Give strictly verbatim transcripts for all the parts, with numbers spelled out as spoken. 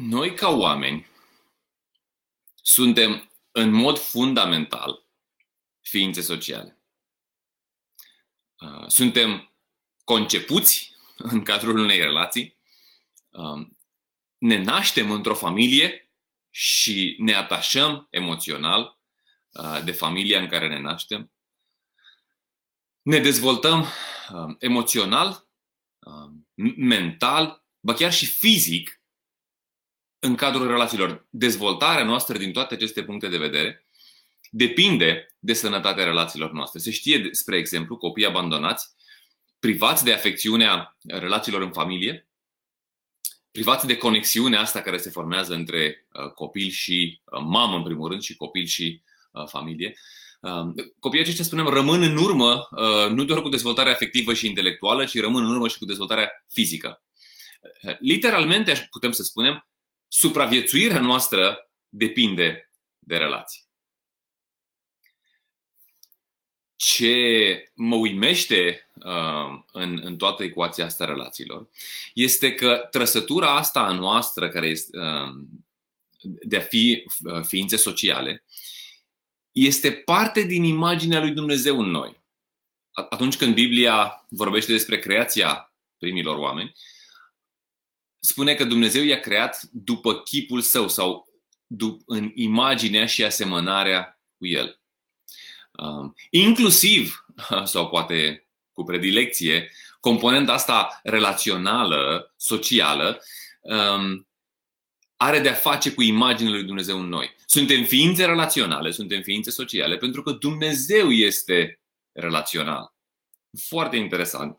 noi ca oameni suntem în mod fundamental ființe sociale. Suntem concepuți în cadrul unei relații, ne naștem într-o familie și ne atașăm emoțional de familia în care ne naștem. Ne dezvoltăm emoțional, mental, ba chiar și fizic în cadrul relațiilor. Dezvoltarea noastră din toate aceste puncte de vedere depinde de sănătatea relațiilor noastre. Se știe, spre exemplu, copii abandonați, privați de afecțiunea relațiilor în familie, privați de conexiunea asta care se formează între copil și mamă, în primul rând, și copil și familie. Copiii aceștia, spunem, rămân în urmă nu doar cu dezvoltarea afectivă și intelectuală, ci rămân în urmă și cu dezvoltarea fizică. Literalmente, putem să spunem, supraviețuirea noastră depinde de relații. Ce mă uimește uh, în, în toată ecuația asta relațiilor este că trăsătura asta a noastră, care este uh, de a fi uh, ființe sociale, este parte din imaginea lui Dumnezeu în noi. Atunci când Biblia vorbește despre creația primilor oameni, spune că Dumnezeu i-a creat după chipul său sau dup- în imaginea și asemănarea cu el. Uh, inclusiv, sau poate cu predilecție, componenta asta relațională, socială, uh, are de-a face cu imaginea lui Dumnezeu în noi. Suntem ființe relaționale, suntem ființe sociale, pentru că Dumnezeu este relațional. Foarte interesant.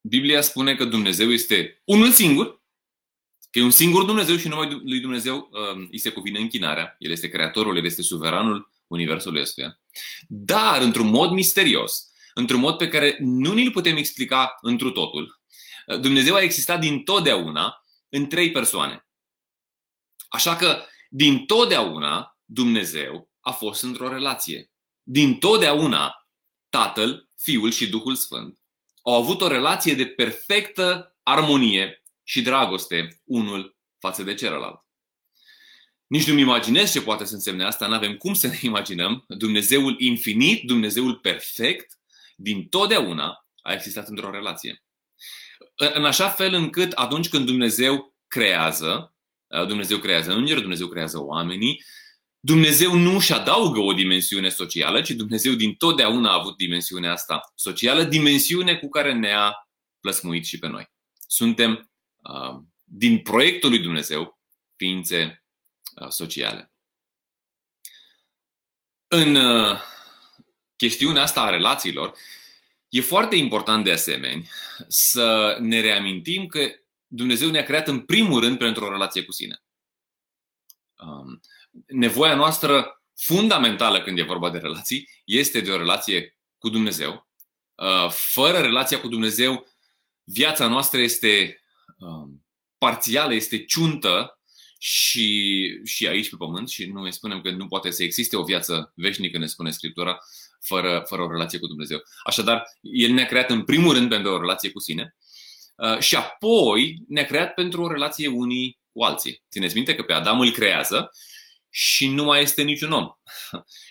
Biblia spune că Dumnezeu este unul singur, că e un singur Dumnezeu și numai lui Dumnezeu uh, îi se cuvine închinarea. El este creatorul, el este suveranul universul ăstuia. Dar, într-un mod misterios, într-un mod pe care nu ni-l putem explica întru totul, Dumnezeu a existat dintotdeauna în trei persoane. Așa că, dintotdeauna, Dumnezeu a fost într-o relație. Dintotdeauna, Tatăl, Fiul și Duhul Sfânt au avut o relație de perfectă armonie și dragoste unul față de celălalt. Nici nu-mi imaginez ce poate să însemne asta, n-avem cum să ne imaginăm. Dumnezeul infinit, Dumnezeul perfect, din totdeauna a existat într-o relație. În așa fel încât atunci când Dumnezeu creează, Dumnezeu creează îngeri, Dumnezeu creează oamenii, Dumnezeu nu își adaugă o dimensiune socială, ci Dumnezeu din totdeauna a avut dimensiunea asta socială, dimensiune cu care ne-a plăsmuit și pe noi. Suntem, din proiectul lui Dumnezeu, ființe sociale. În chestiunea asta a relațiilor, e foarte important de asemenea să ne reamintim că Dumnezeu ne-a creat în primul rând pentru o relație cu sine. Nevoia noastră fundamentală când e vorba de relații este de o relație cu Dumnezeu. Fără relația cu Dumnezeu, viața noastră este parțială, este ciuntă. Și, și aici pe pământ, și noi spunem că nu poate să existe o viață veșnică, ne spune Scriptura, fără, fără o relație cu Dumnezeu. Așadar, El ne-a creat în primul rând pentru o relație cu sine și apoi ne-a creat pentru o relație unii cu alții. Țineți minte că pe Adam îl creează și nu mai este niciun om.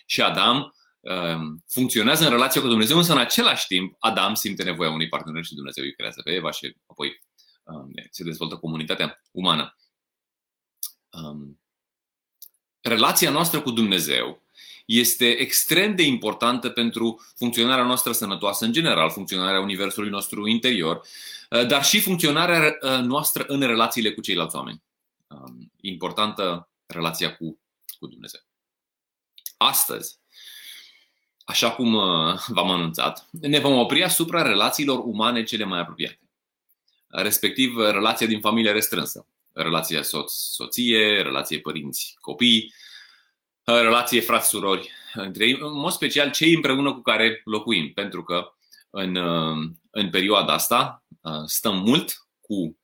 Și Adam funcționează în relație cu Dumnezeu, însă în același timp Adam simte nevoia unui partener și Dumnezeu îi creează pe Eva și apoi se dezvoltă comunitatea umană. Um, relația noastră cu Dumnezeu este extrem de importantă pentru funcționarea noastră sănătoasă în general, funcționarea universului nostru interior, dar și funcționarea noastră în relațiile cu ceilalți oameni. Um, importantă relația cu, cu Dumnezeu. Astăzi, așa cum v-am anunțat, ne vom opri asupra relațiilor umane cele mai apropiate, respectiv relația din familie restrânsă. Relația soț-soție, relație părinți-copii, relație frați-surori între ei, în mod special cei împreună cu care locuim. Pentru că în, în perioada asta stăm mult cu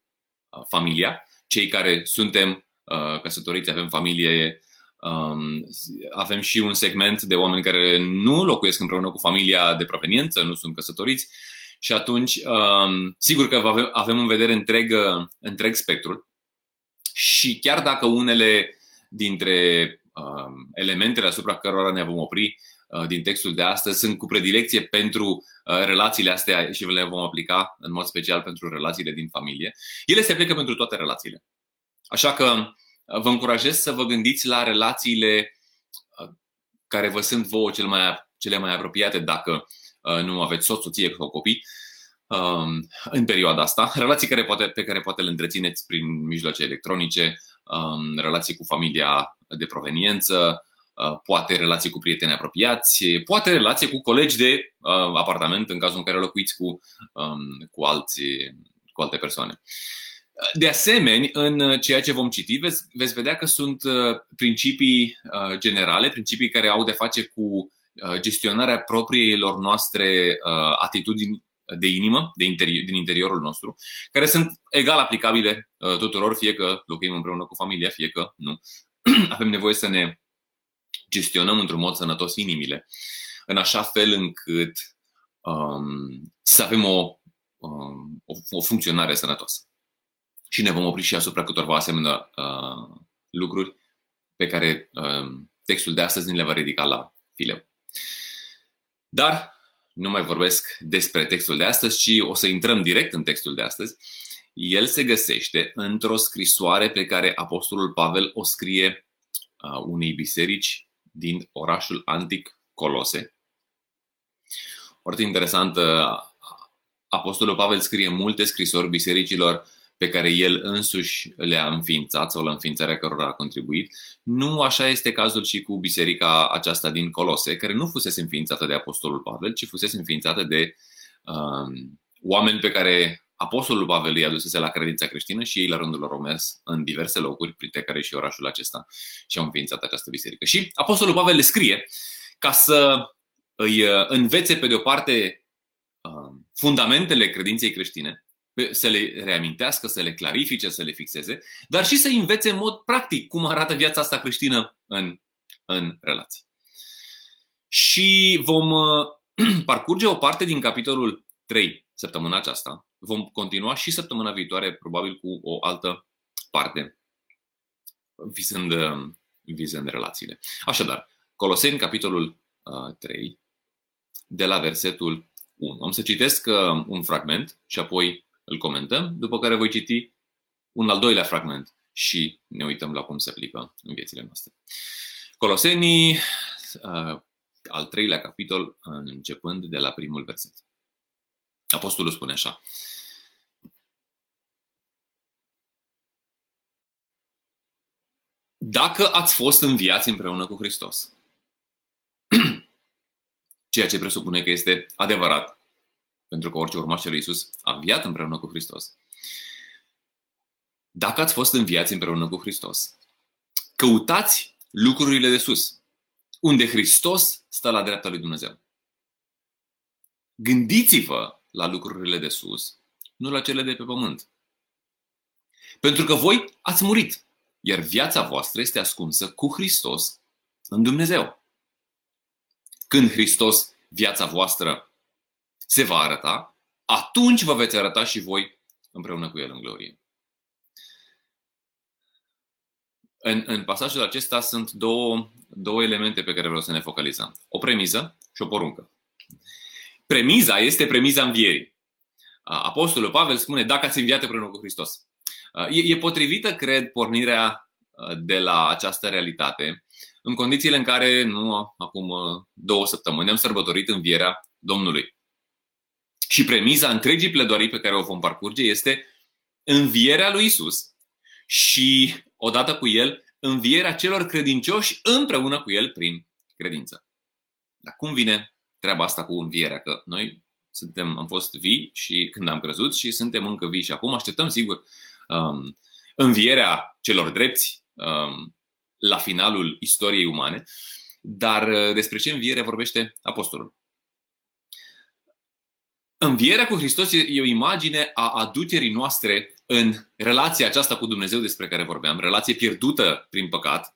familia. Cei care suntem căsătoriți, avem familie, avem și un segment de oameni care nu locuiesc împreună cu familia de proveniență, nu sunt căsătoriți. Și atunci sigur că avem în vedere întreg, întreg spectrul. și chiar dacă unele dintre uh, elementele asupra cărora ne vom opri uh, din textul de astăzi sunt cu predilecție pentru uh, relațiile astea și le vom aplica în mod special pentru relațiile din familie, ele se aplică pentru toate relațiile. Așa că vă încurajez să vă gândiți la relațiile care vă sunt vouă cel mai, cele mai apropiate dacă nu aveți soț, soție sau copii în perioada asta. Relații care poate, pe care poate le întrețineți prin mijloace electronice, relații cu familia de proveniență, poate relații cu prieteni apropiați, poate relații cu colegi de apartament în cazul în care locuiți cu, cu, alți, cu alte persoane. De asemenea, în ceea ce vom citi, veți, veți vedea că sunt principii generale, principii care au de face cu gestionarea propriilor noastre atitudini de inimă, de interior, din interiorul nostru, care sunt egal aplicabile tuturor, fie că locuim împreună cu familia, fie că nu. Avem nevoie să ne gestionăm într-un mod sănătos inimile, în așa fel încât um, să avem o, um, o, o funcționare sănătoasă. Și ne vom opri și asupra câtorva asemenea uh, lucruri pe care uh, textul de astăzi ne le va ridica la fileu. Dar nu mai vorbesc despre textul de astăzi, ci o să intrăm direct în textul de astăzi. El se găsește într-o scrisoare pe care apostolul Pavel o scrie uh, unei biserici din orașul antic Colose. Foarte interesant, uh, apostolul Pavel scrie multe scrisori bisericilor pe care el însuși le-a înființat sau la înființarea cărora a contribuit. Nu așa este cazul și cu biserica aceasta din Colose, care nu fusese înființată de apostolul Pavel, ci fusese înființată de um, oameni pe care apostolul Pavel îi adusese la credința creștină și ei la rândul lor au mers în diverse locuri, printre care și orașul acesta, și au înființat această biserică. Și apostolul Pavel le scrie ca să îi învețe pe de o parte fundamentele credinței creștine, să le reamintească, să le clarifice, să le fixeze, dar și să învețe în mod practic cum arată viața asta creștină în, în relații. Și vom parcurge o parte din capitolul trei săptămâna aceasta. Vom continua și săptămâna viitoare, probabil cu o altă parte, vizând, vizând relațiile. Așadar, Coloseni, capitolul trei, de la versetul unu. Am să citesc un fragment și apoi îl comentăm, după care voi citi un al doilea fragment și ne uităm la cum se aplică în viețile noastre. Colosenii, al treilea capitol, începând de la primul verset. Apostolul spune așa: dacă ați fost înviați împreună cu Hristos, ceea ce presupune că este adevărat, pentru că orice urmaș al lui Iisus a înviat împreună cu Hristos. Dacă ați fost înviați împreună cu Hristos, căutați lucrurile de sus, unde Hristos stă la dreapta lui Dumnezeu. Gândiți-vă la lucrurile de sus, nu la cele de pe pământ. Pentru că voi ați murit, iar viața voastră este ascunsă cu Hristos în Dumnezeu. Când Hristos, viața voastră, se va arăta, atunci vă veți arăta și voi împreună cu El în glorie. În, în pasajul acesta sunt două, două elemente pe care vreau să ne focalizăm. O premiză și o poruncă. Premiza este premiza învierii. Apostolul Pavel spune: dacă ați înviat împreună cu Hristos. E, e potrivită, cred, pornirea de la această realitate în condițiile în care, nu acum două săptămâni, am sărbătorit învierea Domnului. Și premiza întregii pledoarii pe care o vom parcurge este învierea lui Iisus și, odată cu El, învierea celor credincioși împreună cu El prin credință. Dar cum vine treaba asta cu învierea? Că noi suntem, am fost vii și când am crezut și suntem încă vii și acum așteptăm, sigur, învierea celor drepți la finalul istoriei umane. Dar despre ce înviere vorbește apostolul? Învierea cu Hristos e o imagine a aducerii noastre în relația aceasta cu Dumnezeu despre care vorbeam, relație pierdută prin păcat,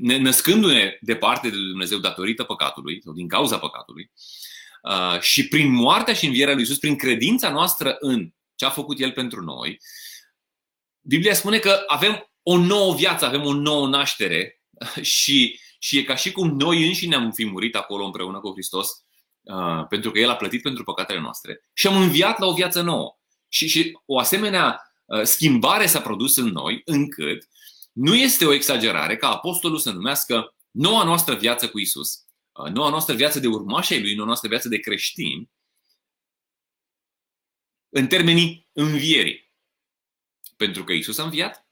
născându-ne departe de Dumnezeu datorită păcatului sau din cauza păcatului, și prin moartea și învierea lui Iisus, prin credința noastră în ce a făcut El pentru noi, Biblia spune că avem o nouă viață, avem o nouă naștere și, și e ca și cum noi înșine am fi murit acolo împreună cu Hristos, pentru că El a plătit pentru păcatele noastre și am înviat la o viață nouă. Și, și o asemenea schimbare s-a produs în noi, încât nu este o exagerare ca apostolul să numească noua noastră viață cu Iisus, noua noastră viață de urmași ai Lui, noua noastră viață de creștini, în termenii învierii. Pentru că Iisus a înviat,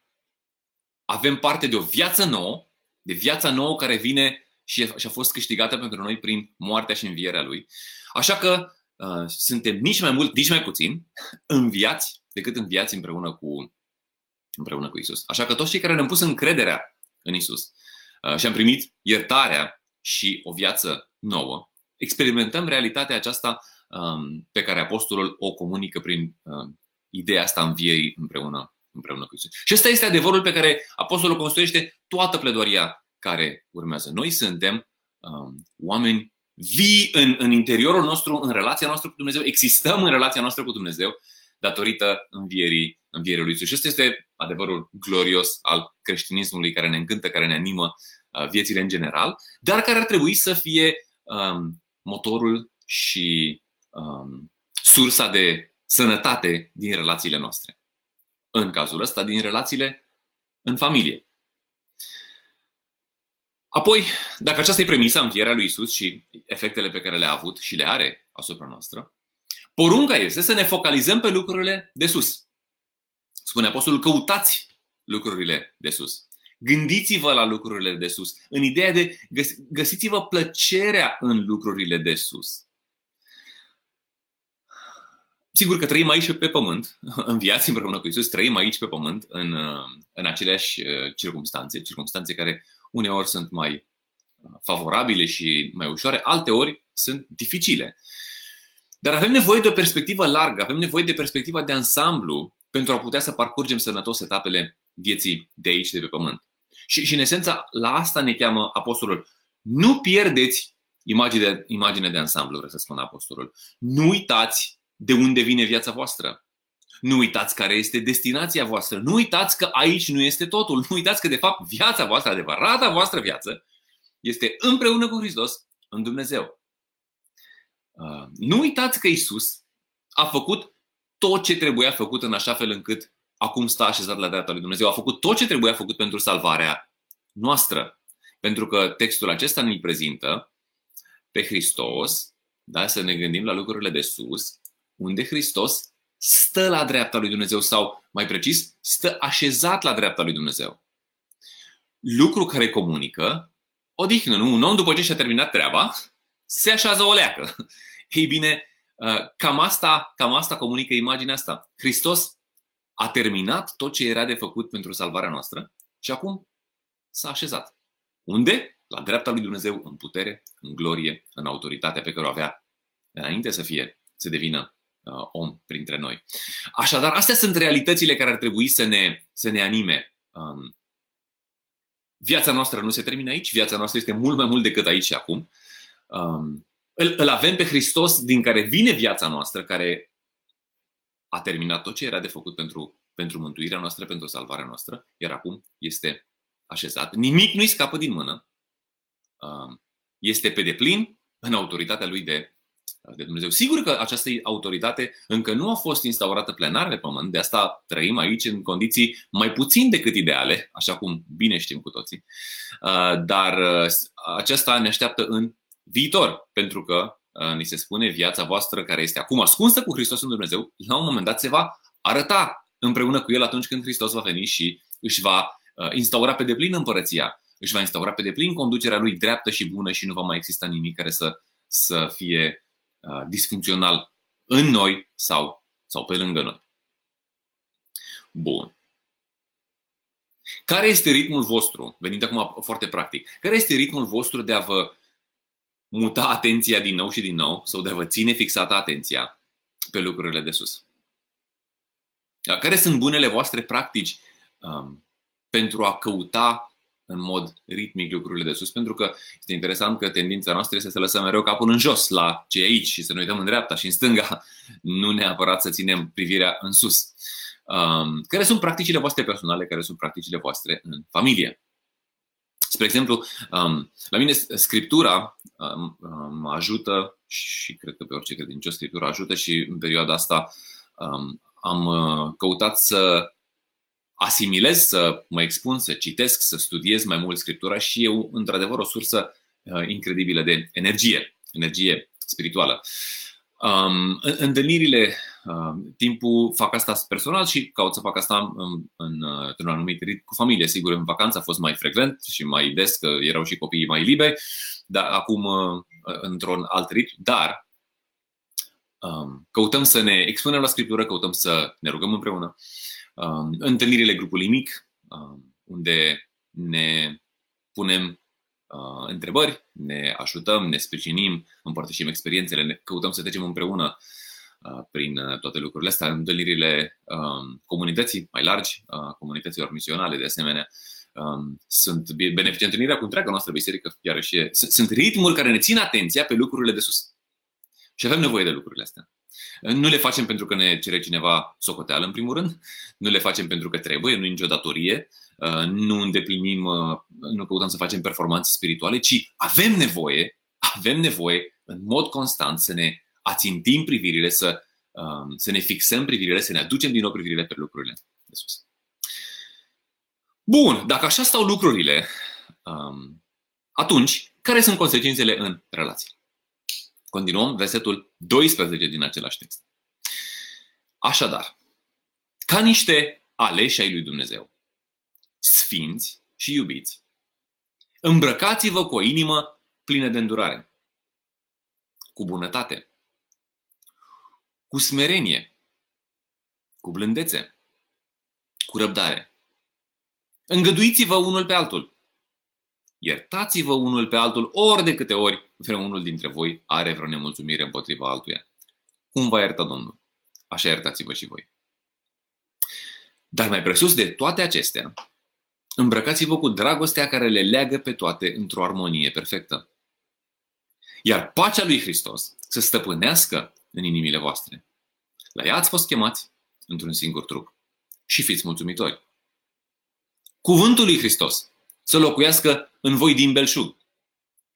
avem parte de o viață nouă, de viața nouă care vine și a fost câștigată pentru noi prin moartea și învierea Lui. Așa că uh, suntem nici mai mult, nici mai puțin înviați decât înviați împreună cu, împreună cu Iisus. Așa că toți cei care ne-am pus încrederea în Iisus uh, și am primit iertarea și o viață nouă, experimentăm realitatea aceasta um, pe care apostolul o comunică prin um, ideea asta învierii împreună, împreună cu Iisus. Și ăsta este adevărul pe care apostolul construiește toată pledoaria care urmează. Noi suntem um, oameni vii în, în interiorul nostru, în relația noastră cu Dumnezeu. Existăm în relația noastră cu Dumnezeu datorită învierii, învierii lui Iisus. Și ăsta este adevărul glorios al creștinismului, care ne încântă, care ne animă uh, viețile în general, dar care ar trebui să fie um, motorul și um, sursa de sănătate din relațiile noastre. În cazul ăsta, din relațiile în familie. Apoi, dacă aceasta e premisa, învierea lui Iisus și efectele pe care le-a avut și le are asupra noastră, porunca este să ne focalizăm pe lucrurile de sus. Spune apostolul, căutați lucrurile de sus. Gândiți-vă la lucrurile de sus. În ideea de găs- găsiți-vă plăcerea în lucrurile de sus. Sigur că trăim aici pe pământ, înviați împreună cu Iisus, trăim aici pe pământ în, în aceleași circumstanțe, circumstanțe care uneori sunt mai favorabile și mai ușoare, alteori sunt dificile. Dar avem nevoie de o perspectivă largă, avem nevoie de perspectiva de ansamblu pentru a putea să parcurgem sănătos etapele vieții de aici, de pe pământ. Și, și în esență, la asta ne cheamă apostolul. Nu pierdeți imagine, imagine de ansamblu, vreau să spun apostolul. Nu uitați de unde vine viața voastră. Nu uitați care este destinația voastră. Nu uitați că aici nu este totul. Nu uitați că de fapt viața voastră, adevărata voastră viață, este împreună cu Hristos în Dumnezeu. Nu uitați că Iisus a făcut tot ce trebuia făcut în așa fel încât acum stă așezat la dreapta lui Dumnezeu. A făcut tot ce trebuia făcut pentru salvarea noastră. Pentru că textul acesta ne prezintă pe Hristos, da, să ne gândim la lucrurile de sus, unde Hristos stă la dreapta lui Dumnezeu sau, mai precis, stă așezat la dreapta lui Dumnezeu. Lucru care comunică odihnă, nu? Un om după ce și-a terminat treaba, se așează o leacă. Ei bine, cam asta, cam asta comunică imaginea asta. Hristos a terminat tot ce era de făcut pentru salvarea noastră și acum s-a așezat. Unde? La dreapta lui Dumnezeu, în putere, în glorie, în autoritatea pe care o avea înainte să fie, să devină om printre noi. Așadar, astea sunt realitățile care ar trebui să ne, să ne anime. Um, viața noastră nu se termină aici, viața noastră este mult mai mult decât aici și acum. Um, îl, îl avem pe Hristos, din care vine viața noastră, care a terminat tot ce era de făcut pentru, pentru mântuirea noastră, pentru salvarea noastră, iar acum este așezat. Nimic nu-i scapă din mână. Um, este pe deplin în autoritatea lui de de Dumnezeu. Sigur că această autoritate încă nu a fost instaurată plenar pe pământ, de asta trăim aici în condiții mai puțin decât ideale, așa cum bine știm cu toții, dar aceasta ne așteaptă în viitor, pentru că ni se spune viața voastră care este acum ascunsă cu Hristos în Dumnezeu, la un moment dat se va arăta împreună cu El atunci când Hristos va veni și își va instaura pe deplin împărăția, își va instaura pe deplin conducerea Lui dreaptă și bună și nu va mai exista nimic care să, să fie disfuncțional în noi sau, sau pe lângă noi. Bun. Care este ritmul vostru? Venind acum foarte practic. Care este ritmul vostru de a vă muta atenția din nou și din nou sau de a vă ține fixată atenția pe lucrurile de sus? Care sunt bunele voastre practici um, pentru a căuta în mod ritmic lucrurile de sus? Pentru că este interesant că tendința noastră este să lăsăm mereu capul în jos la ce e aici și să ne uităm în dreapta și în stânga, nu neapărat să ținem privirea în sus. um, care sunt practicile voastre personale, care sunt practicile voastre în familie. Spre exemplu, um, la mine Scriptura um, um, ajută și cred că pe orice credincios Scriptura ajută și în perioada asta um, am uh, căutat să asimilez, să mă expun, să citesc, să studiez mai mult Scriptura și eu, într-adevăr, o sursă uh, incredibilă de energie, energie spirituală. Um, întâlnirile, um, timpul fac asta personal și caut să fac asta în, în, într-un anumit rit cu familie. Sigur, în vacanță a fost mai frecvent și mai des, că erau și copiii mai liberi, dar acum uh, într-un alt rit. Dar um, căutăm să ne expunem la Scriptură, căutăm să ne rugăm împreună. Um, întâlnirile grupului mic, um, unde ne punem Uh, întrebări, ne ajutăm, ne sprijinim, împărtășim experiențele, ne căutăm să trecem împreună uh, prin uh, toate lucrurile astea, întâlnirile uh, comunității mai largi, uh, comunităților misionale de asemenea. Uh, sunt benefice întâlnirea cu întreaga noastră biserică, iarăși e, sunt ritmuri care ne țin atenția pe lucrurile de sus. Și avem nevoie de lucrurile astea. Nu le facem pentru că ne cere cineva socoteală, în primul rând. Nu le facem pentru că trebuie, nu e nicio datorie. Nu îndeplinim, nu căutăm să facem performanțe spirituale, ci avem nevoie, avem nevoie în mod constant să ne ațintim privirile, să, să ne fixăm privirile, să ne aducem din nou privirile pe lucrurile de sus. Bun, dacă așa stau lucrurile, atunci, care sunt consecințele în relații? Continuăm versetul doisprezece din același text. Așadar, ca niște aleși ai lui Dumnezeu, sfinți și iubiți, îmbrăcați-vă cu o inimă plină de îndurare, cu bunătate, cu smerenie, cu blândețe, cu răbdare. Îngăduiți-vă unul pe altul. Iertați-vă unul pe altul ori de câte ori vreunul dintre voi are vreo nemulțumire împotriva altuia. Cum v-a iertat Domnul, așa iertați-vă și voi. Dar mai presus de toate acestea, îmbrăcați-vă cu dragostea care le leagă pe toate într-o armonie perfectă. Iar pacea lui Hristos să stăpânească în inimile voastre. La ea ați fost chemați într-un singur trup și fiți mulțumitori. Cuvântul lui Hristos să locuiască în voi din belșug.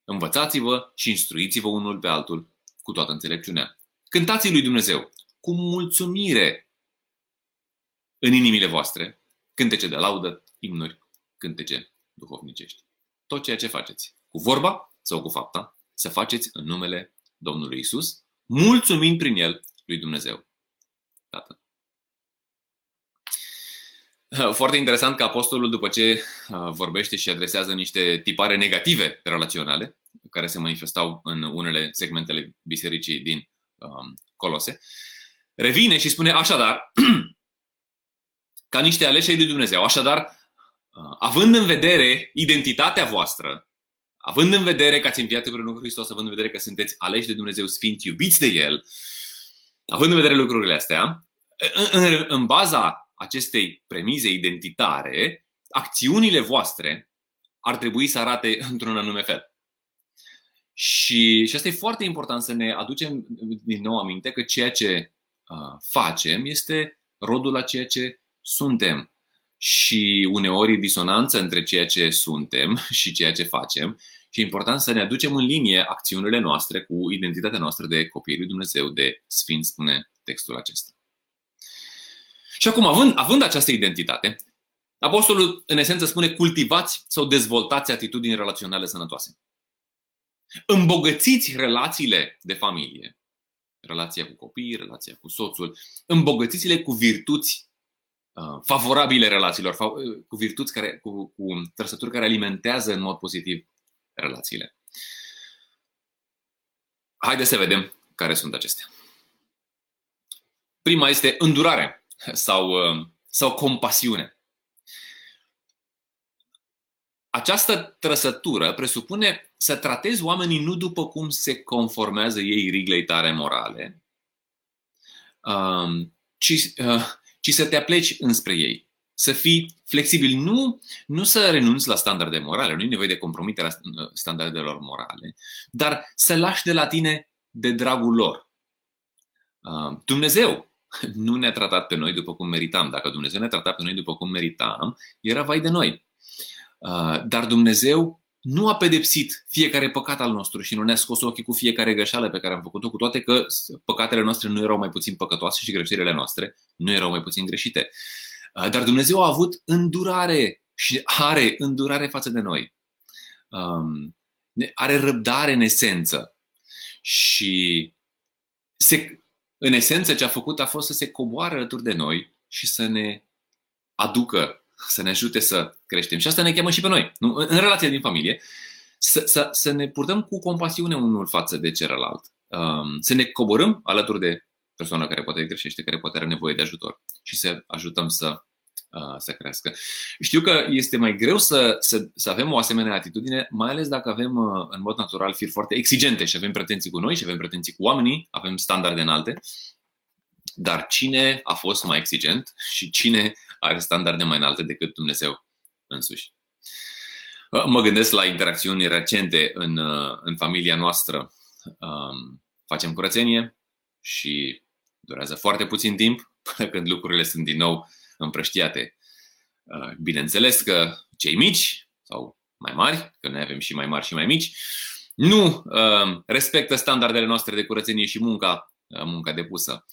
Învățați-vă și instruiți-vă unul pe altul cu toată înțelepciunea. Cântați lui Dumnezeu cu mulțumire în inimile voastre, cântece de laudă, imnuri, cântece duhovnicești. Tot ceea ce faceți, cu vorba sau cu fapta, să faceți în numele Domnului Iisus, mulțumind prin El lui Dumnezeu. Tată. Foarte interesant că apostolul, după ce vorbește și adresează niște tipare negative relaționale, care se manifestau în unele segmentele bisericii din um, Colose, revine și spune așadar, ca niște aleși ai lui Dumnezeu, așadar, având în vedere identitatea voastră, având în vedere că ați înviat împreună cu Hristos, având în vedere că sunteți aleși de Dumnezeu, sfinți, iubiți de El, având în vedere lucrurile astea, în, în, în baza acestei premize identitare, acțiunile voastre ar trebui să arate într-un anume fel. Și, și asta e foarte important, să ne aducem din nou aminte că ceea ce uh, facem este rodul a ceea ce suntem. Și uneori e disonanță între ceea ce suntem și ceea ce facem. Și e important să ne aducem în linie acțiunile noastre cu identitatea noastră de copii lui Dumnezeu, de sfinți, spune textul acesta. Și acum, având, având această identitate, apostolul în esență spune: cultivați sau dezvoltați atitudini relaționale sănătoase. Îmbogățiți relațiile de familie, relația cu copiii, relația cu soțul, îmbogățiți-le cu virtuți uh, favorabile relațiilor, fav- cu virtuți care, cu, cu trăsături care alimentează în mod pozitiv relațiile. Haideți să vedem care sunt acestea. Prima este îndurare. Sau, sau compasiune. Această trăsătură presupune să tratezi oamenii nu după cum se conformează ei riglei tale morale, ci, ci să te apleci înspre ei. Să fii flexibil, nu, nu să renunți la standarde morale, nu e nevoie de compromiterea standardelor morale, dar să lași de la tine de dragul lor. Dumnezeu nu ne-a tratat pe noi după cum meritam. Dacă Dumnezeu ne-a tratat pe noi după cum meritam, era vai de noi. Dar Dumnezeu nu a pedepsit fiecare păcat al nostru și nu ne-a scos ochii cu fiecare greșeală pe care am făcut-o, cu toate că păcatele noastre nu erau mai puțin păcătoase și greșelile noastre nu erau mai puțin greșite. Dar Dumnezeu a avut îndurare și are îndurare față de noi. Are răbdare în esență. Și se, în esență ce a făcut a fost să se coboare alături de noi și să ne aducă, să ne ajute să creștem. Și asta ne cheamă și pe noi, nu? În relația din familie, să, să, să ne purtăm cu compasiune unul față de celălalt, um, să ne coborâm alături de persoana care poate greșește, care poate are nevoie de ajutor și să ajutăm să, uh, să crească. Știu că este mai greu să, să, să avem o asemenea atitudine, mai ales dacă avem uh, în mod natural firi foarte exigente și avem pretenții cu noi și avem pretenții cu oamenii, avem standarde înalte. Dar cine a fost mai exigent și cine are standarde mai înalte decât Dumnezeu însuși? Mă gândesc la interacțiuni recente în, în familia noastră. Facem curățenie și durează foarte puțin timp până când lucrurile sunt din nou împrăștiate. Bineînțeles că cei mici sau mai mari, că noi avem și mai mari și mai mici, nu respectă standardele noastre de curățenie și munca munca depusă.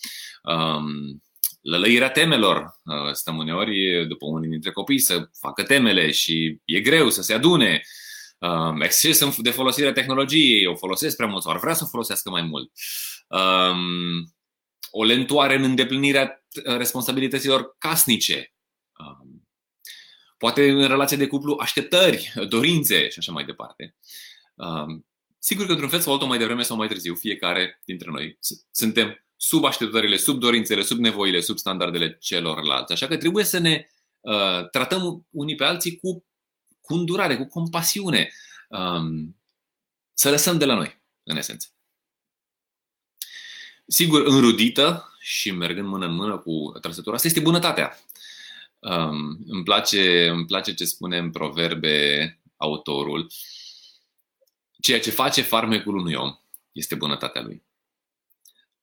Lălăirea temelor. Stăm uneori după unii dintre copii să facă temele și e greu să se adune. Exces de folosirea tehnologiei, o folosesc prea mult sau ar vrea să o folosească mai mult. O lentoare în îndeplinirea responsabilităților casnice. Poate în relație de cuplu așteptări, dorințe și așa mai departe. Sigur că într-un fel sau altul, mai devreme sau mai târziu, fiecare dintre noi suntem sub așteptările, sub dorințele, sub nevoile, sub standardele celorlalți. Așa că trebuie să ne uh, tratăm unii pe alții cu, cu îndurare, cu compasiune. Um, să lăsăm de la noi, în esență. Sigur, înrudită și mergând mână în mână cu trăsătura asta este bunătatea. Um, îmi place, îmi place ce spune în Proverbe autorul. Ceea ce face farmecul unui om este bunătatea lui.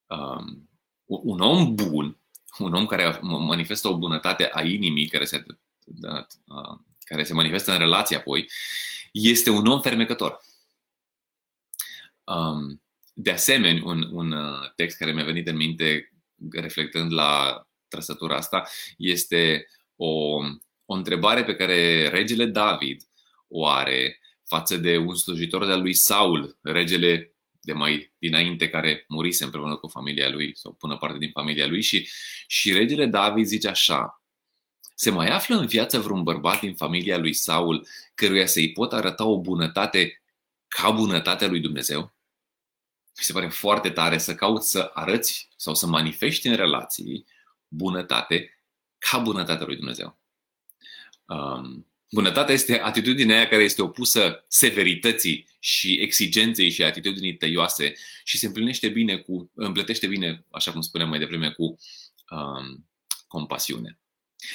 Um, un om bun, un om care manifestă o bunătate a inimii, care se, da, uh, care se manifestă în relație apoi, este un om fermecător. Um, de asemenea, un, un text care mi-a venit în minte reflectând la trăsătura asta este o, o întrebare pe care regele David o are față de un slujitor de-al lui Saul, regele de mai dinainte care murise împreună cu familia lui sau până parte din familia lui și, și regele David zice așa: se mai află în viață vreun bărbat din familia lui Saul căruia să-i pot arăta o bunătate ca bunătatea lui Dumnezeu? Mi se pare foarte tare să cauți să arăți sau să manifesti în relații bunătate ca bunătatea lui Dumnezeu. Um, Bunătatea este atitudinea aia care este opusă severității și exigenței și atitudinii tăioase și se împlinește bine cu, împletește bine, așa cum spuneam mai devreme, cu um, compasiune.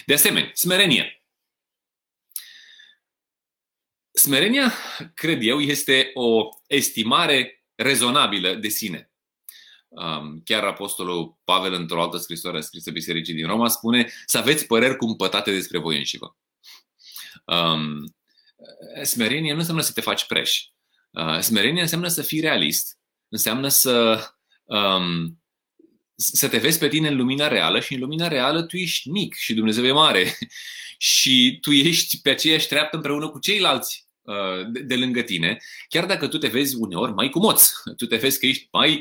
De asemenea, smerenie. Smerenia, cred eu, este o estimare rezonabilă de sine. Chiar apostolul Pavel, într-o altă scrisoare scrisă bisericii din Roma, spune să aveți păreri cumpătate despre voi înșivă. Um, smerenie nu înseamnă să te faci preș. Uh, smerenie înseamnă să fii realist. Înseamnă să, um, să te vezi pe tine în lumina reală. Și în lumina reală tu ești mic și Dumnezeu e mare. Și tu ești pe aceeași treaptă împreună cu ceilalți uh, de, de lângă tine. Chiar dacă tu te vezi uneori mai cumoț, tu te vezi că ești mai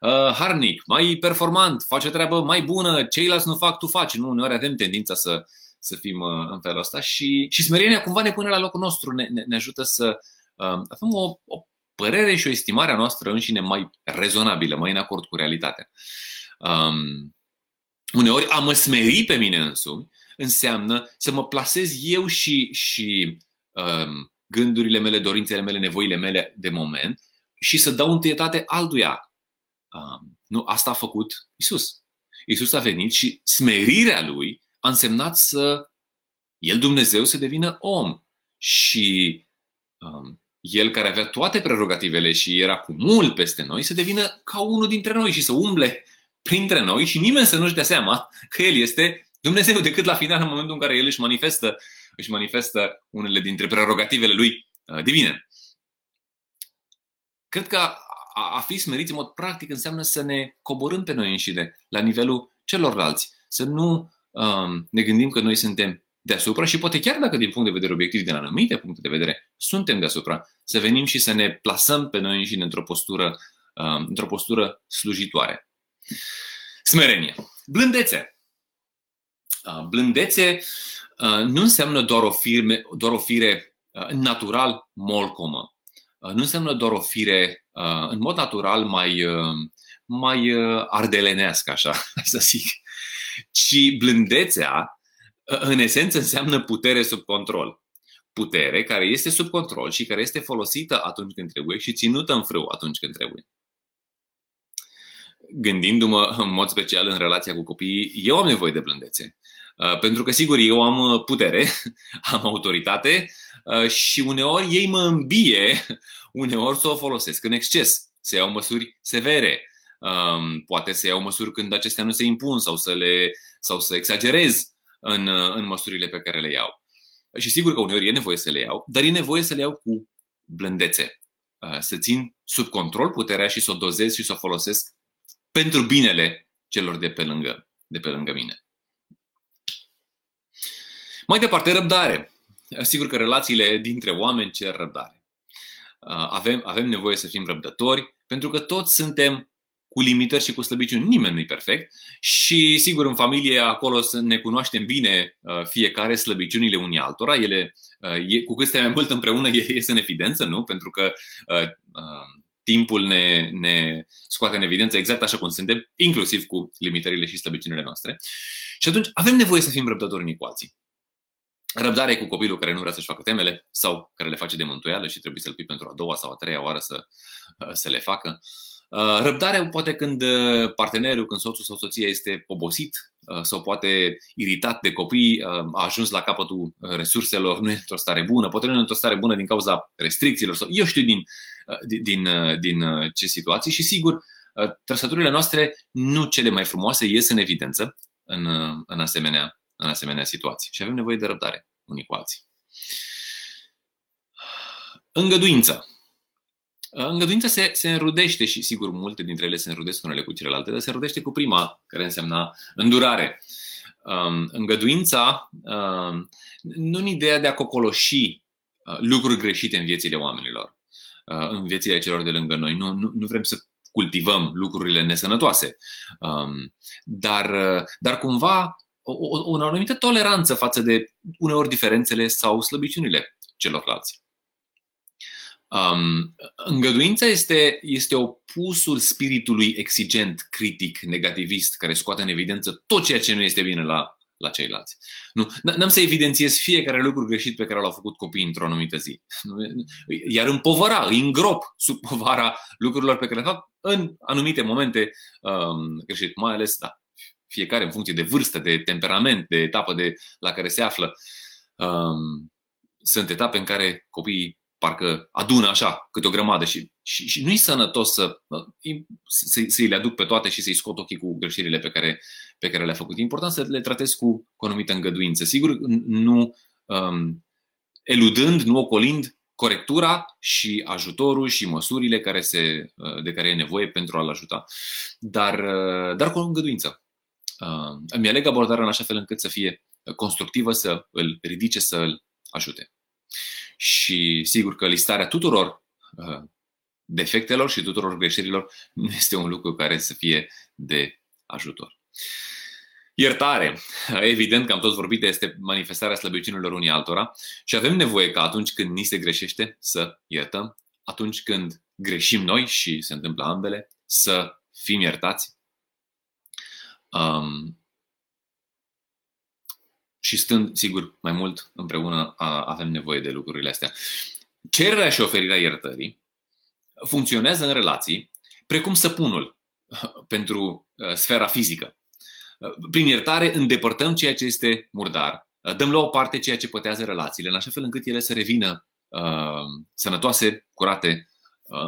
uh, harnic, mai performant, faci o treabă mai bună, ceilalți nu fac, tu faci. Nu, uneori avem tendința să Să fim în felul ăsta și, și smerenia cumva ne pune la locul nostru, ne, ne, ne ajută să um, avem o, o părere și o estimare a noastră înșine mai rezonabilă, mai în acord cu realitatea. Um, uneori a mă smeri pe mine însumi înseamnă să mă plasez eu și, și um, gândurile mele, dorințele mele, nevoile mele de moment și să dau întâietate altuia. Um, nu, asta a făcut Iisus. Iisus a venit și smerirea lui a însemnat să El, Dumnezeu, să devină om. Și um, El, care avea toate prerogativele și era cu mult peste noi, să devină ca unul dintre noi și să umble printre noi și nimeni să nu-și dea seama că El este Dumnezeu decât la final, în momentul în care El își manifestă, își manifestă unele dintre prerogativele Lui divine. Cred că a fi smeriți în mod practic înseamnă să ne coborâm pe noi înșine la nivelul celorlalți. Să nu um, ne gândim că noi suntem deasupra și poate chiar dacă din punct de vedere obiectiv, din anumite puncte de vedere, suntem deasupra, să venim și să ne plasăm pe noi înșine într-o postură, um, într-o postură slujitoare. Smerenie. Blândețe. Blândețe uh, nu înseamnă doar o, firme, doar o fire uh, natural molcomă. Uh, nu înseamnă doar o fire uh, în mod natural mai, uh, mai uh, ardelenească, așa să zic. Ci blândețea, uh, în esență, înseamnă putere sub control. Putere care este sub control și care este folosită atunci când trebuie și ținută în frâu atunci când trebuie. Gândindu-mă în mod special în relația cu copiii, eu am nevoie de blândețe. Pentru că, sigur, eu am putere, am autoritate și uneori ei mă îmbie, uneori să o folosesc în exces, să iau măsuri severe. Poate să iau măsuri când acestea nu se impun sau să, le, sau să exagerez în, în măsurile pe care le iau. Și sigur că uneori e nevoie să le iau, dar e nevoie să le iau cu blândețe. Să țin sub control puterea și să o dozez și să o folosesc pentru binele celor de pe lângă, de pe lângă mine. Mai departe, răbdare. Sigur că relațiile dintre oameni cer răbdare. Avem, avem nevoie să fim răbdători, pentru că toți suntem cu limitări și cu slăbiciuni. Nimeni nu e perfect și sigur în familie acolo ne cunoaștem bine fiecare slăbiciunile unii altora. Ele, cu cât stai mai mult împreună, este în evidență, nu? Pentru că timpul ne, ne scoate în evidență exact așa cum suntem, inclusiv cu limitările și slăbiciunile noastre. Și atunci avem nevoie să fim răbdători unii cu alții. Răbdare cu copilul care nu vrea să-și facă temele sau care le face de mântuială și trebuie să-l pui pentru a doua sau a treia oară să, să le facă. Răbdare poate când partenerul, când soțul sau soția este obosit sau poate iritat de copii, a ajuns la capătul resurselor, nu e într-o stare bună, poate nu e într-o stare bună din cauza restricțiilor sau eu știu din, din, din ce situații. Și sigur, trăsăturile noastre, nu cele mai frumoase, ies în evidență în, în, asemenea, în asemenea situații și avem nevoie de răbdare unii cu alții. Îngăduință. Îngăduința se, se înrudește și sigur multe dintre ele se înrudesc unele cu celelalte, dar se înrudește cu prima, care înseamnă îndurare. Îngăduința nu în ideea de a cocoloși lucruri greșite în viețile oamenilor, în viețile celor de lângă noi. Nu, nu, nu vrem să cultivăm lucrurile nesănătoase, dar, dar cumva o, o, o anumită toleranță față de uneori diferențele sau slăbiciunile celorlalți. Um, îngăduința este, este opusul spiritului exigent, critic, negativist, care scoate în evidență tot ceea ce nu este bine la, la ceilalți. Nu, n-am să evidențiez fiecare lucru greșit pe care l-au făcut copiii într-o anumită zi. Iar împovăra, îi îngrop sub povara lucrurilor pe care le-au făcut în anumite momente um, greșit. Mai ales, da, fiecare în funcție de vârstă, de temperament, de etapă de, la care se află. Um, sunt etape în care copiii parcă adună așa câte o grămadă și, și, și nu-i sănătos să, să, să-i le aduc pe toate și să-i scot ochii cu greșelile pe care, pe care le-a făcut. E important să le tratez cu, cu anumită îngăduință. Sigur, nu um, eludând, nu ocolind corectura și ajutorul și măsurile care se, de care e nevoie pentru a-l ajuta, dar, dar cu îngăduință. Uh, îmi aleg abordarea în așa fel încât să fie constructivă, să îl ridice, să îl ajute. Și sigur că listarea tuturor uh, defectelor și tuturor greșelilor nu este un lucru care să fie de ajutor. Iertare. Evident că am tot vorbit de este manifestarea slăbiciunilor unii altora și avem nevoie ca atunci când ni se greșește să iertăm, atunci când greșim noi și se întâmplă ambele să fim iertați. Um, Și stând, sigur, mai mult împreună avem nevoie de lucrurile astea. Cererea și oferirea iertării funcționează în relații precum săpunul pentru sfera fizică. Prin iertare îndepărtăm ceea ce este murdar, dăm la o parte ceea ce pătează relațiile, în așa fel încât ele să revină uh, sănătoase, curate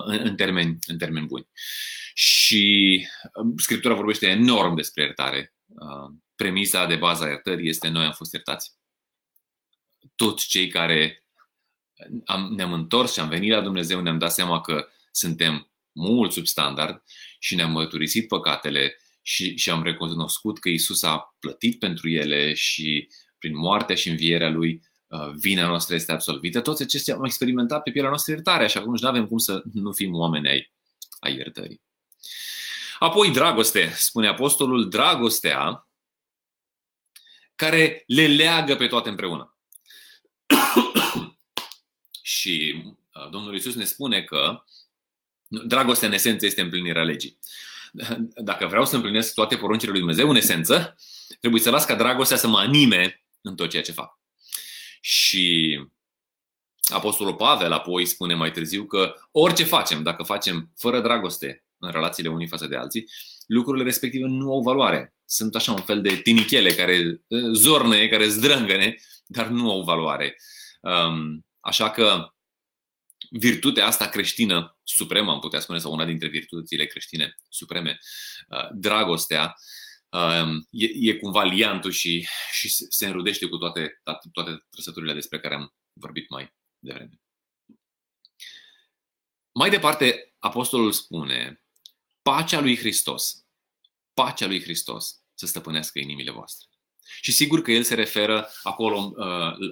în termeni, în termeni buni. Și Scriptura vorbește enorm despre iertare. Premisa de bază a iertării este: noi am fost iertați. Toți cei care am, ne-am întors și am venit la Dumnezeu, ne-am dat seama că suntem mult sub standard și ne-am mărturisit păcatele și, și am recunoscut că Iisus a plătit pentru ele și prin moartea și învierea Lui vina noastră este absolvită. Toți acestea am experimentat pe pielea noastră iertare, așa cum nu avem cum să nu fim oameni ai, ai iertării. Apoi dragoste, spune apostolul, dragostea care le leagă pe toate împreună. Și Domnul Iisus ne spune că dragostea în esență este împlinirea legii. Dacă vreau să împlinesc toate poruncile lui Dumnezeu în esență, trebuie să las ca dragostea să mă anime în tot ceea ce fac. Și apostolul Pavel apoi spune mai târziu că orice facem, dacă facem fără dragoste în relațiile unii față de alții, lucrurile respective nu au valoare. Sunt așa un fel de tinichele care zornăie, care zdrângăne, dar nu au valoare. Așa că virtutea asta creștină supremă, am putea spune, sau una dintre virtuțile creștine supreme, dragostea, e, e cumva liantul și, și se înrudește cu toate, toate trăsăturile despre care am vorbit mai devreme. Mai departe, apostolul spune: pacea lui Hristos, pacea lui Hristos să stăpânească inimile voastre. Și sigur că el se referă acolo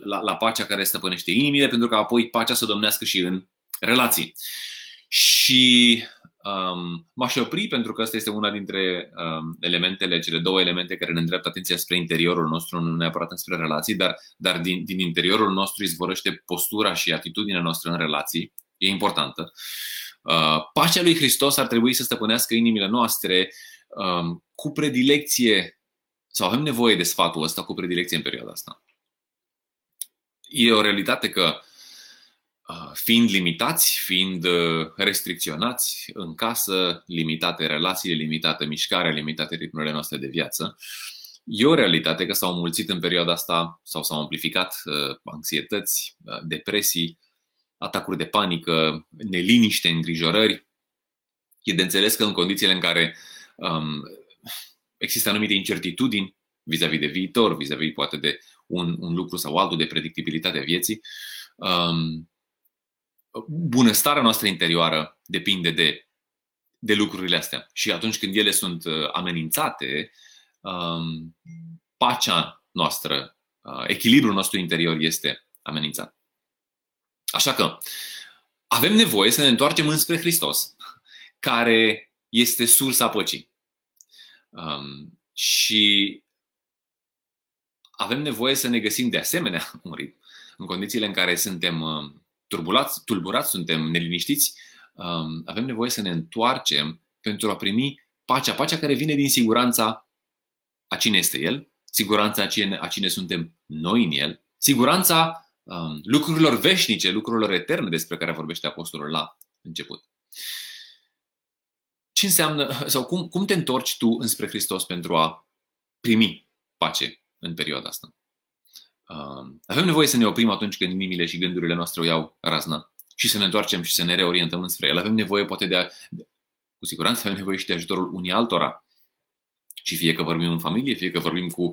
la, la pacea care stăpânește inimile, pentru că apoi pacea să domnească și în relații. Și um, m-aș opri, pentru că asta este una dintre um, elementele, cele două elemente care ne îndreaptă atenția spre interiorul nostru, nu neapărat spre relații, dar, dar din, din interiorul nostru izvorăște postura și atitudinea noastră în relații. E importantă. Uh, pacea lui Hristos ar trebui să stăpânească inimile noastre um, cu predilecție. Sau avem nevoie de sfatul ăsta cu predilecție în perioada asta. E o realitate că, fiind limitați, fiind restricționați în casă, limitate relațiile, limitată mișcarea, limitate ritmurile noastre de viață, e o realitate că s-au mulțit în perioada asta sau s-au amplificat anxietăți, depresii, atacuri de panică, neliniște, îngrijorări. E de înțeles că în condițiile în care um, există anumite incertitudini vis-a-vis de viitor, vis-a-vis poate de un, un lucru sau altul, de predictibilitatea vieții, um, bunăstarea noastră interioară depinde de, de lucrurile astea. Și atunci când ele sunt amenințate, um, pacea noastră, uh, echilibrul nostru interior este amenințat. Așa că avem nevoie să ne întoarcem înspre Hristos, care este sursa păcii. Um, și avem nevoie să ne găsim de asemenea un ritm în condițiile în care suntem turbulați, tulburați, suntem neliniștiți. Um, avem nevoie să ne întoarcem pentru a primi pacea, pacea care vine din siguranța a cine este El, siguranța a cine, a cine suntem noi în El, siguranța um, lucrurilor veșnice, lucrurilor eterne despre care vorbește apostolul la început. Ce înseamnă, sau cum, cum te întorci tu înspre Hristos pentru a primi pace în perioada asta? Avem nevoie să ne oprim atunci când inimile și gândurile noastre o iau razna și să ne întoarcem și să ne reorientăm înspre El. Avem nevoie poate de, a, cu siguranță avem nevoie și de ajutorul unii altora. Și fie că vorbim în familie, fie că vorbim cu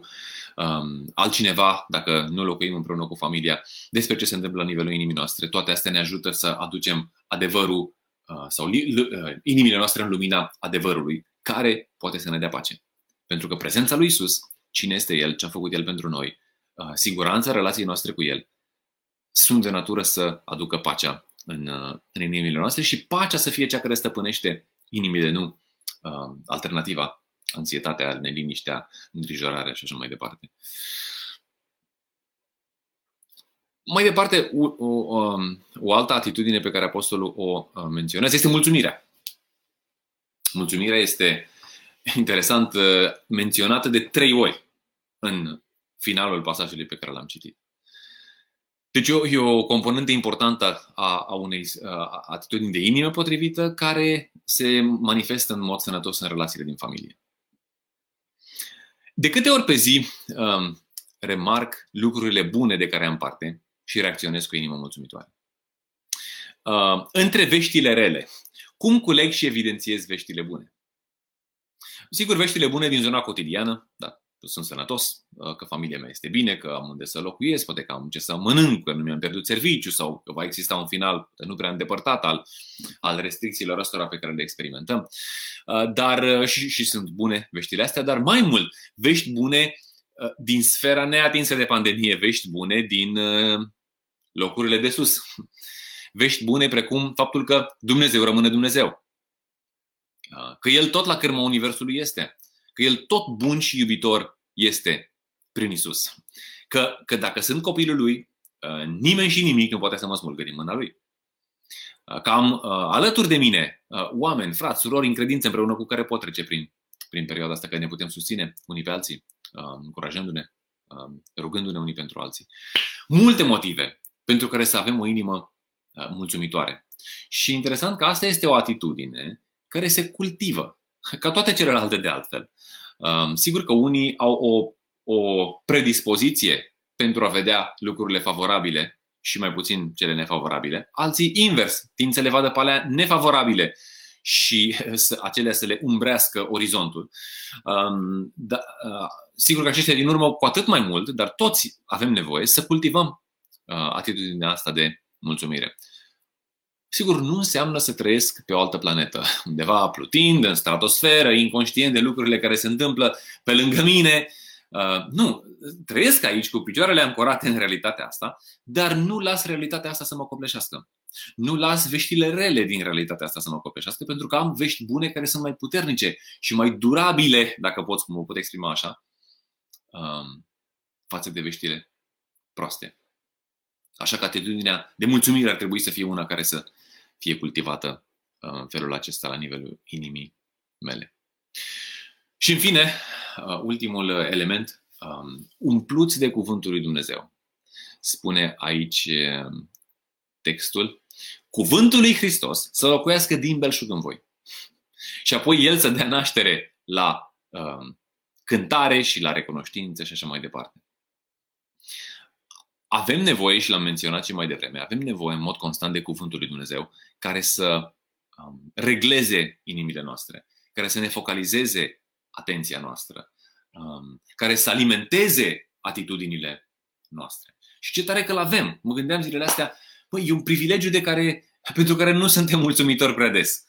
um, altcineva, dacă nu locuim împreună cu familia, despre ce se întâmplă la nivelul inimii noastre. Toate astea ne ajută să aducem adevărul sau inimile noastre în lumina adevărului, care poate să ne dea pace. Pentru că prezența lui Iisus, cine este El, ce a făcut El pentru noi, siguranța relației noastre cu El, sunt de natură să aducă pacea în, în inimile noastre și pacea să fie cea care stăpânește inimile, nu alternativa, anxietatea, neliniștea, îngrijorarea și așa mai departe. Mai departe, o, o, o altă atitudine pe care apostolul o menționează este mulțumirea. Mulțumirea este, interesant, menționată de trei ori în finalul pasajului pe care l-am citit. Deci e o componentă importantă a, a unei atitudini de inimă potrivită care se manifestă în mod sănătos în relațiile din familie. De câte ori pe zi remarc lucrurile bune de care am parte și reacționez cu inimă mulțumitoare? uh, între veștile rele. Cum culeg și evidențiez veștile bune? Sigur, veștile bune din zona cotidiană, da. Sunt sănătos, că familia mea este bine, că am unde să locuiesc, poate că am ce să mănânc, că nu mi-am pierdut serviciu sau că va exista un final nu prea îndepărtat al, al restricțiilor astora pe care le experimentăm. Dar și, și sunt bune veștile astea, dar mai mult vești bune din sfera neatinsă de pandemie, vești bune din locurile de sus. Vești bune precum faptul că Dumnezeu rămâne Dumnezeu, că El tot la cârma universului este, că El tot bun și iubitor este prin Isus. Că, că dacă sunt copilul Lui, nimeni și nimic nu poate să mă smulgă din mâna Lui. Că am alături de mine oameni, frați, surori în credință împreună cu care pot trece prin, prin perioada asta, că ne putem susține unii pe alții, încurajându-ne, rugându-ne unii pentru alții. Multe motive pentru care să avem o inimă mulțumitoare. Și interesant că asta este o atitudine care se cultivă, ca toate celelalte de altfel. Sigur că unii au o, o predispoziție pentru a vedea lucrurile favorabile și mai puțin cele nefavorabile. Alții invers, tind să le vadă pe alea nefavorabile și să, acelea să le umbrească orizontul. Da, sigur că aceștia din urmă cu atât mai mult, dar toți avem nevoie să cultivăm atitudinea asta de mulțumire. Sigur, nu înseamnă să trăiesc pe o altă planetă, undeva plutind, în stratosferă, inconștient de lucrurile care se întâmplă pe lângă mine. Nu, trăiesc aici cu picioarele ancorate în realitatea asta, dar nu las realitatea asta să mă copleșească. Nu las veștile rele din realitatea asta să mă copleșească, pentru că am vești bune care sunt mai puternice și mai durabile, dacă pot, cum o pot exprima așa, față de veștile proaste. Așa că atitudinea de mulțumire ar trebui să fie una care să fie cultivată în felul acesta la nivelul inimii mele. Și în fine, ultimul element, umpluți de cuvântul lui Dumnezeu. Spune aici textul: cuvântul lui Hristos să locuiască din belșug în voi. Și apoi El să dea naștere la cântare și la recunoștință și așa mai departe. Avem nevoie, și l-am menționat și mai devreme, avem nevoie în mod constant de cuvântul lui Dumnezeu care să regleze inimile noastre, care să ne focalizeze atenția noastră, care să alimenteze atitudinile noastre. Și ce tare că l-avem! Mă gândeam zilele astea, băi, e un privilegiu de care, pentru care nu suntem mulțumitori prea des.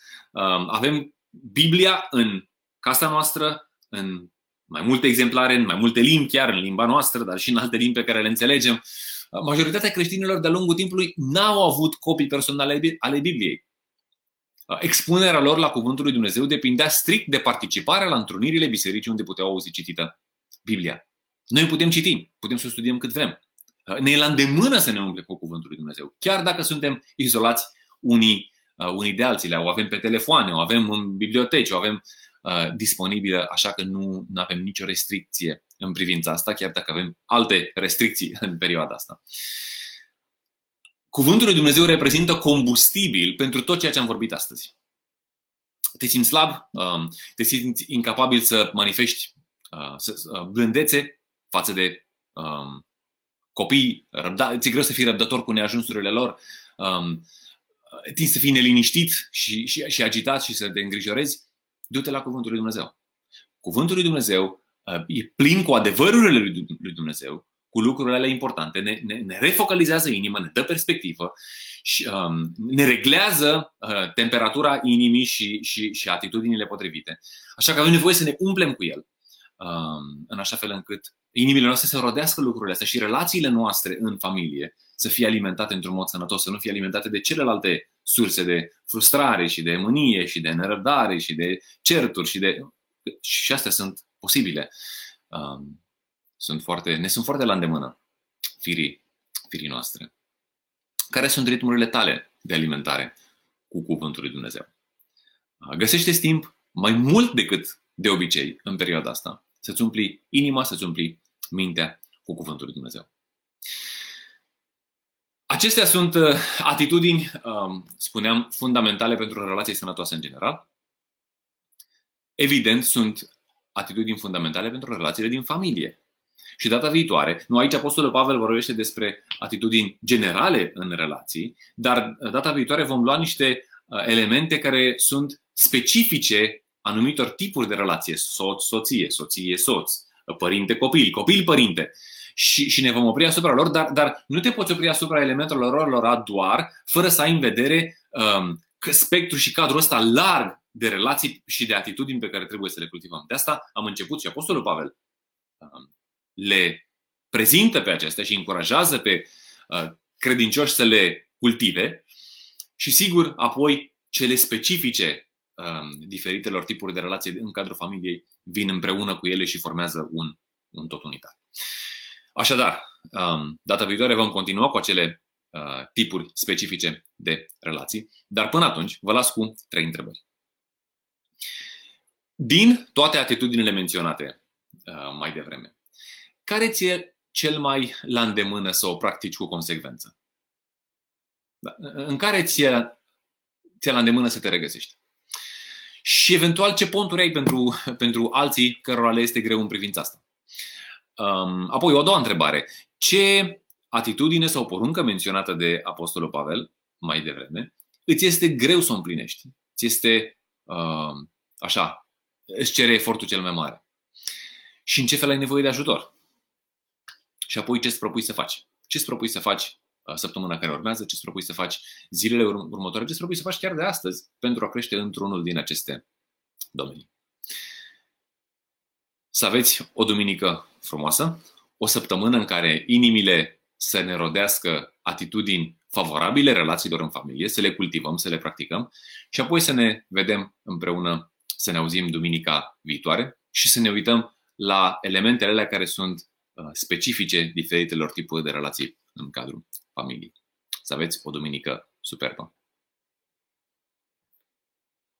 Avem Biblia în casa noastră, în mai multe exemplare, în mai multe limbi, chiar în limba noastră, dar și în alte limbi pe care le înțelegem. Majoritatea creștinilor de-a lungul timpului n-au avut copii personale ale Bibliei. Expunerea lor la cuvântul lui Dumnezeu depindea strict de participarea la întrunirile bisericii unde puteau auzi citită Biblia. Noi putem citi, putem să studiem cât vrem. Ne e la îndemână să ne umplem cu cuvântul lui Dumnezeu, chiar dacă suntem izolați unii, unii de alții. O avem pe telefoane, o avem în biblioteci, o avem disponibilă, așa că nu avem nicio restricție în privința asta, chiar dacă avem alte restricții în perioada asta. Cuvântul lui Dumnezeu reprezintă combustibil pentru tot ceea ce am vorbit astăzi. Te simți slab, te simți incapabil să manifesti blândețe față de copii, ți-e greu să fii răbdător cu neajunsurile lor, tinzi să fii neliniștit și, și, și agitat și să te îngrijorezi. Du-te la cuvântul lui Dumnezeu. Cuvântul lui Dumnezeu e plin cu adevărurile lui Dumnezeu, cu lucrurile alea importante. Ne, ne, ne refocalizează inima, ne dă perspectivă și um, ne reglează uh, temperatura inimii și, și, și atitudinile potrivite. Așa că avem nevoie să ne umplem cu el, um, în așa fel încât inimile noastre să rodească lucrurile astea și relațiile noastre în familie să fie alimentate într-un mod sănătos, să nu fie alimentate de celelalte surse de frustrare și de mânie și de nerăbdare și de certuri și de... Și astea sunt posibile. Sunt foarte, ne sunt foarte la îndemână firii, firii noastre. Care sunt ritmurile tale de alimentare cu cuvântul lui Dumnezeu? Găsește-ți timp mai mult decât de obicei în perioada asta să-ți umpli inima, să-ți umpli mintea cu cuvântul lui Dumnezeu. Acestea sunt atitudini, spuneam, fundamentale pentru relații sănătoase în general. Evident, sunt atitudini fundamentale pentru relațiile din familie. Și data viitoare, nu aici Apostolul Pavel vorbește despre atitudini generale în relații, dar data viitoare vom lua niște elemente care sunt specifice anumitor tipuri de relație. Soț, soție, soție, soț, părinte, copil, copil, părinte. Și, și ne vom opri asupra lor, dar, dar nu te poți opri asupra elementelor lor, lor doar fără să ai în vedere um, spectrul și cadrul ăsta larg de relații și de atitudini pe care trebuie să le cultivăm. De asta am început și Apostolul Pavel um, le prezintă pe acestea și încurajează pe uh, credincioși să le cultive. Și sigur, apoi cele specifice um, diferitelor tipuri de relații în cadrul familiei vin împreună cu ele și formează un, un tot unitar. Așadar, data viitoare vom continua cu acele tipuri specifice de relații, dar până atunci vă las cu trei întrebări. Din toate atitudinile menționate mai devreme, care ți-e cel mai la îndemână să o practici cu consecvență? În care ți-e, ți-e la îndemână să te regăsești? Și eventual ce ponturi ai pentru, pentru alții cărora le este greu în privința asta? Apoi o a doua întrebare. Ce atitudine sau poruncă menționată de Apostolul Pavel mai devreme îți este greu să o împlinești? Îți este așa, îți cere efortul cel mai mare. Și în ce fel ai nevoie de ajutor? Și apoi ce îți propui să faci? Ce îți propui să faci săptămâna care urmează? Ce îți propui să faci zilele următoare? Ce îți propui să faci chiar de astăzi pentru a crește într-unul din aceste domenii? Să aveți o duminică frumoasă, o săptămână în care inimile să ne rodească atitudini favorabile relațiilor în familie, să le cultivăm, să le practicăm și apoi să ne vedem împreună, să ne auzim duminica viitoare și să ne uităm la elementele alea care sunt specifice diferitelor tipuri de relații în cadrul familiei. Să aveți o duminică superbă!